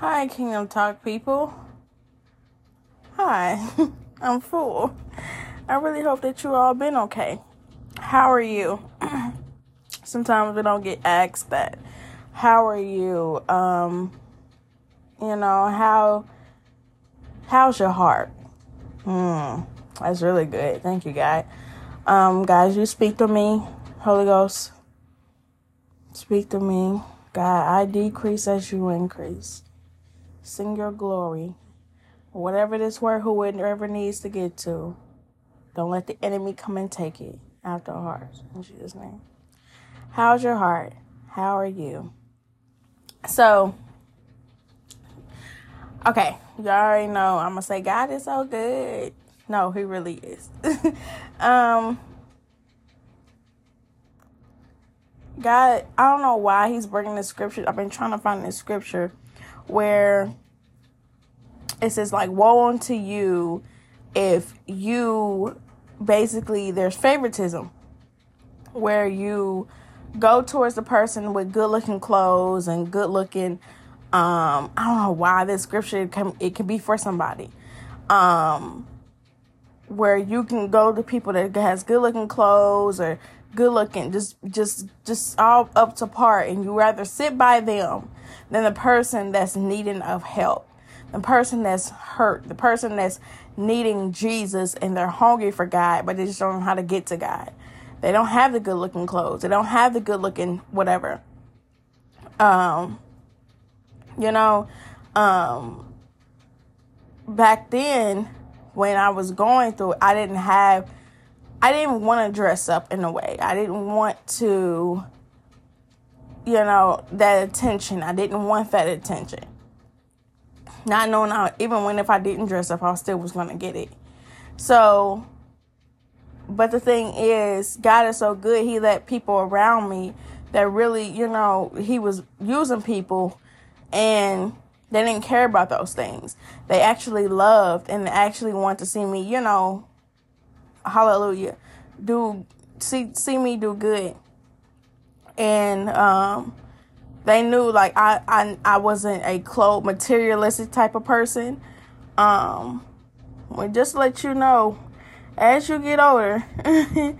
Hi, Kingdom Talk people. Hi, I'm Fool. I really hope that you all been okay. How are you? Sometimes we don't get asked that. How are you? You know, how's your heart? That's really good. Thank you, God. Guys, you speak to me. Holy Ghost, speak to me. God, I decrease as you increase. Sing your glory. Whatever this word, whoever needs to get to, don't let the enemy come and take it out their hearts. In Jesus' name. How's your heart? How are you? So, okay, y'all already know. I'm going to say, God is so good. No, he really is. God, I don't know why he's bringing this scripture. I've been trying to find this scripture where it says, like, woe unto you if you, basically, there's favoritism where you go towards the person with good-looking clothes and good-looking, I don't know why this scripture, it can be for somebody, where you can go to people that has good-looking clothes or good-looking, just all up to par, and you rather sit by them than the person that's needing of help. The person that's hurt, the person that's needing Jesus, and they're hungry for God, but they just don't know how to get to God. They don't have the good-looking clothes. They don't have the good-looking whatever. Back then when I was going through it, I didn't want to dress up in a way. I didn't want to, that attention. I didn't want that attention. Not knowing how, even when if I didn't dress up, I still was going to get it. So, but the thing is, God is so good. He let people around me that really, he was using people and they didn't care about those things. They actually loved and actually wanted to see me, hallelujah, see me do good. And, they knew, like, I wasn't a clothes materialistic type of person. Well, just to let you know, as you get older and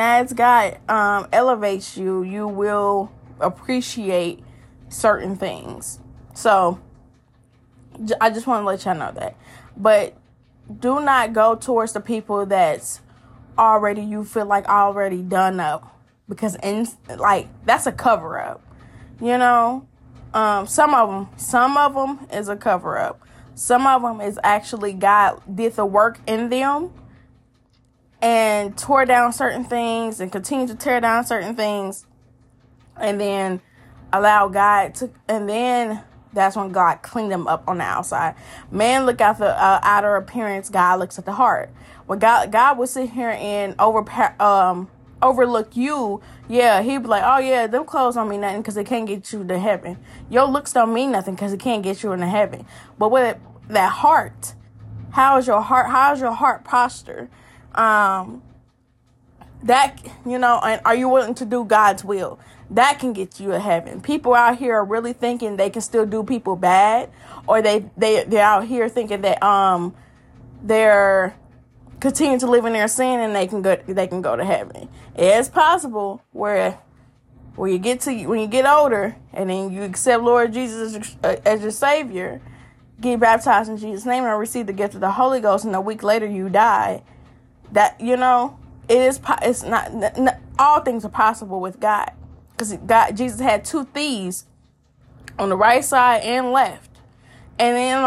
as God elevates you, you will appreciate certain things. So I just want to let y'all know that. But do not go towards the people that's already, you feel like, already done up. Because, that's a cover-up. Some of them is a cover up. Some of them is actually God did the work in them and tore down certain things and continued to tear down certain things, and then allow God to, and then that's when God cleaned them up on the outside. Man look at the outer appearance, God looks at the heart. Well, God will sit here and overlook you. Yeah, he'd be like, oh yeah, them clothes don't mean nothing because they can't get you to heaven. Your looks don't mean nothing because it can't get you into heaven. But with that heart, how's your heart posture? And are you willing to do God's will? That can get you to heaven. People out here are really thinking they can still do people bad, or they're out here thinking that they're continue to live in their sin and they can go to heaven. It's possible where you get to, when you get older and then you accept Lord Jesus as your Savior, get baptized in Jesus' name and receive the gift of the Holy Ghost, and a week later you die. That, it's not all things are possible with God, because Jesus had two thieves on the right side and left. And then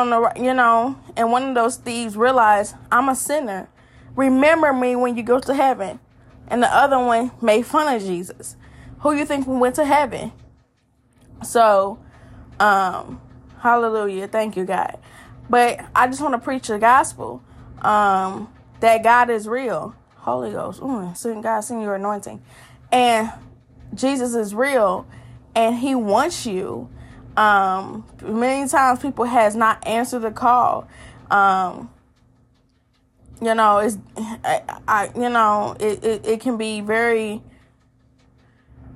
and one of those thieves realized, I'm a sinner. Remember me when you go to heaven. And the other one made fun of Jesus. Who you think went to heaven? So, hallelujah. Thank you, God. But I just want to preach the gospel, that God is real. Holy Ghost. God, send your anointing. And Jesus is real. And he wants you. Many times people has not answered the call. It can be very,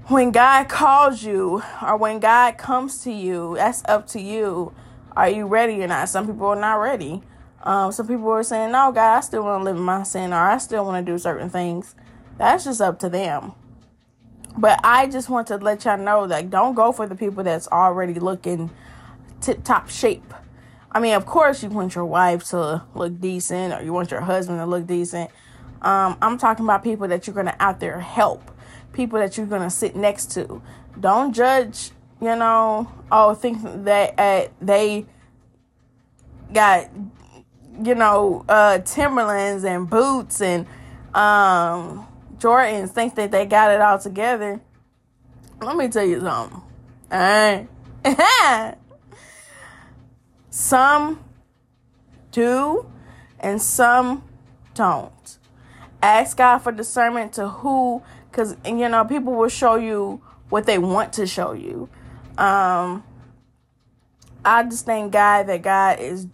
when God calls you or when God comes to you, that's up to you. are you ready or not? Some people are not ready. Some people are saying, no, God, I still want to live in my sin, or I still want to do certain things. That's just up to them. But I just want to let y'all know that don't go for the people that's already looking tip-top shape. I mean, of course you want your wife to look decent, or you want your husband to look decent. I'm talking about people that you're going to out there help, people that you're going to sit next to. Don't judge, you know, think that they got, you know, Timberlands and boots and Jordans, think that they got it all together. Let me tell you something. All right. Some do and some don't. Ask God for discernment to who, because, you know, people will show you what they want to show you. I just thank God that God is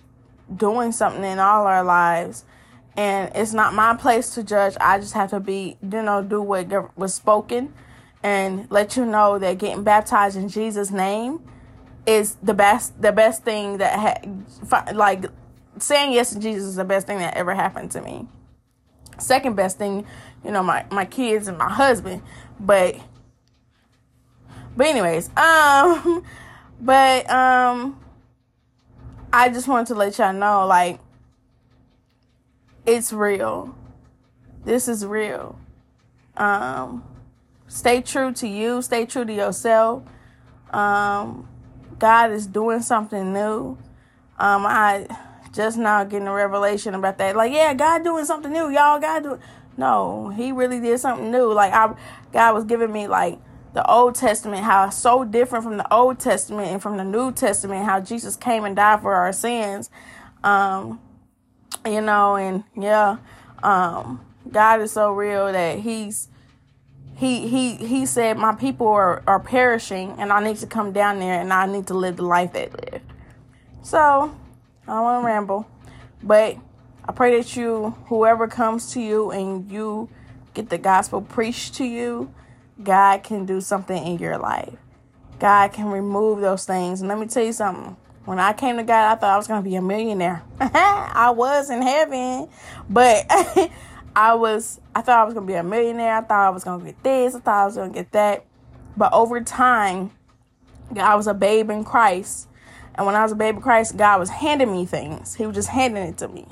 doing something in all our lives. And it's not my place to judge. I just have to be, you know, do what was spoken and let you know that getting baptized in Jesus' name is the best thing that, like, saying yes to Jesus is the best thing that ever happened to me. Second best thing, you know, my kids and my husband. But anyways, I just wanted to let y'all know, like, it's real. This is real. Stay true to you. Stay true to yourself. God is doing something new. I just now getting a revelation about that. Like, yeah, God doing something new. Y'all, God do. No, he really did something new. Like, God was giving me, like, the Old Testament, how it's so different from the Old Testament and from the New Testament, how Jesus came and died for our sins. You know, and yeah, God is so real that he said, my people are perishing and I need to come down there and I need to live the life they lived. So I don't want to ramble, but I pray that whoever comes to you and you get the gospel preached to you, God can do something in your life. God can remove those things. And let me tell you something. When I came to God, I thought I was going to be a millionaire. I was in heaven, but I thought I was going to be a millionaire. I thought I was going to get this. I thought I was going to get that. But over time, I was a babe in Christ. And when I was a babe in Christ, God was handing me things. He was just handing it to me.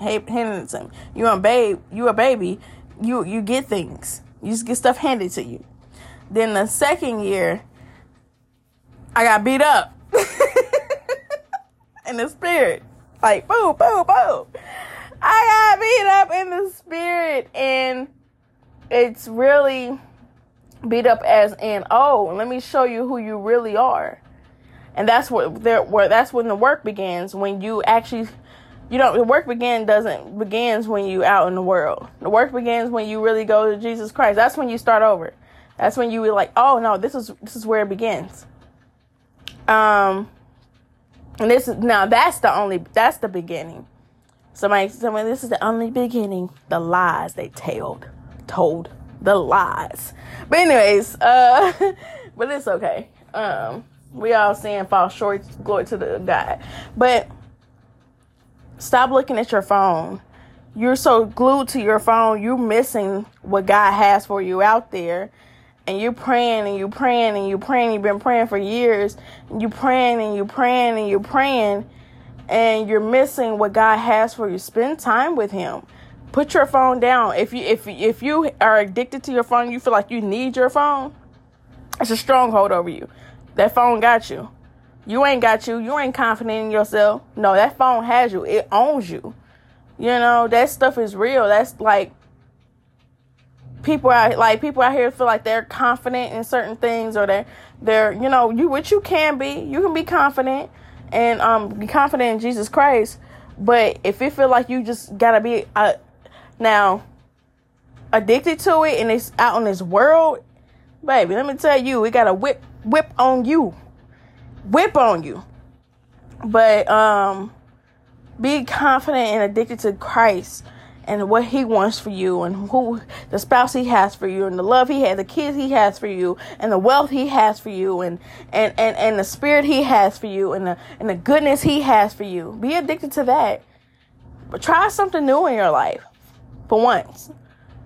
You're a babe. You're a baby. You get things. You just get stuff handed to you. Then the second year, I got beat up. In the spirit, like boom, boom, boom. I got beat up in the spirit, and it's really beat up as in, oh, let me show you who you really are. And that's that's when the work begins. When you actually, the work begins when you out in the world. The work begins when you really go to Jesus Christ. That's when you start over. That's when you were like, oh no, this is where it begins. And this is now. That's the beginning. Somebody. This is the only beginning. The lies they told. The lies. But anyways, but it's okay. We all sin, fall short. Glory to the God. But stop looking at your phone. You're so glued to your phone. You're missing what God has for you out there. And you're praying and you're praying and you're praying. You've been praying for years. You're praying and you're praying and you're praying. And you're missing what God has for you. Spend time with him. Put your phone down. If you are addicted to your phone, you feel like you need your phone. It's a stronghold over you. That phone got you. You ain't got you. You ain't confident in yourself. No, that phone has you. It owns you. You know, that stuff is real. That's like. People out here feel like they're confident in certain things, or they're you know, which you can be. You can be confident and be confident in Jesus Christ. But if you feel like you just gotta be now addicted to it and it's out in this world, baby, let me tell you, we got a whip on you. But be confident and addicted to Christ. and what he wants for you, and who the spouse he has for you, and the love he has, the kids he has for you, and the wealth he has for you, and the spirit he has for you, and the goodness he has for you. Be addicted to that. But try something new in your life for once.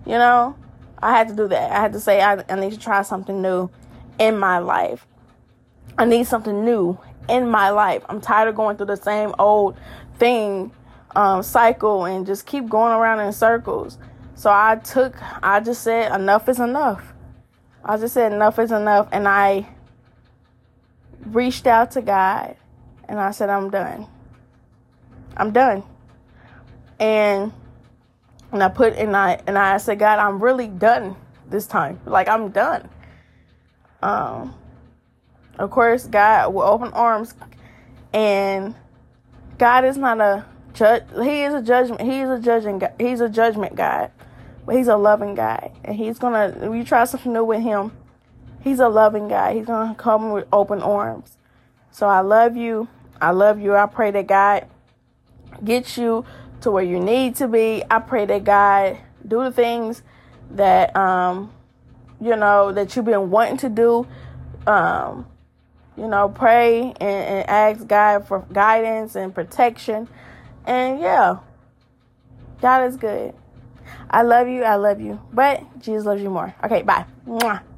You know, I had to do that. I had to say, I need to try something new in my life. I need something new in my life. I'm tired of going through the same old thing, cycle, and just keep going around in circles. So I just said enough is enough. I just said enough is enough. And I reached out to God and I said, I'm done. I'm done. And I put, and I said, God, I'm really done this time. Like, I'm done. Of course, God will open arms, and God is not a judge. He is a judgment. He's a judgment God, but he's a loving God, and he's gonna. If you try something new with him, he's a loving God. He's gonna come with open arms. So I love you. I love you. I pray that God gets you to where you need to be. I pray that God do the things that that you've been wanting to do. Pray and ask God for guidance and protection. And yeah, God is good. I love you. But Jesus loves you more. Okay, bye. Mwah.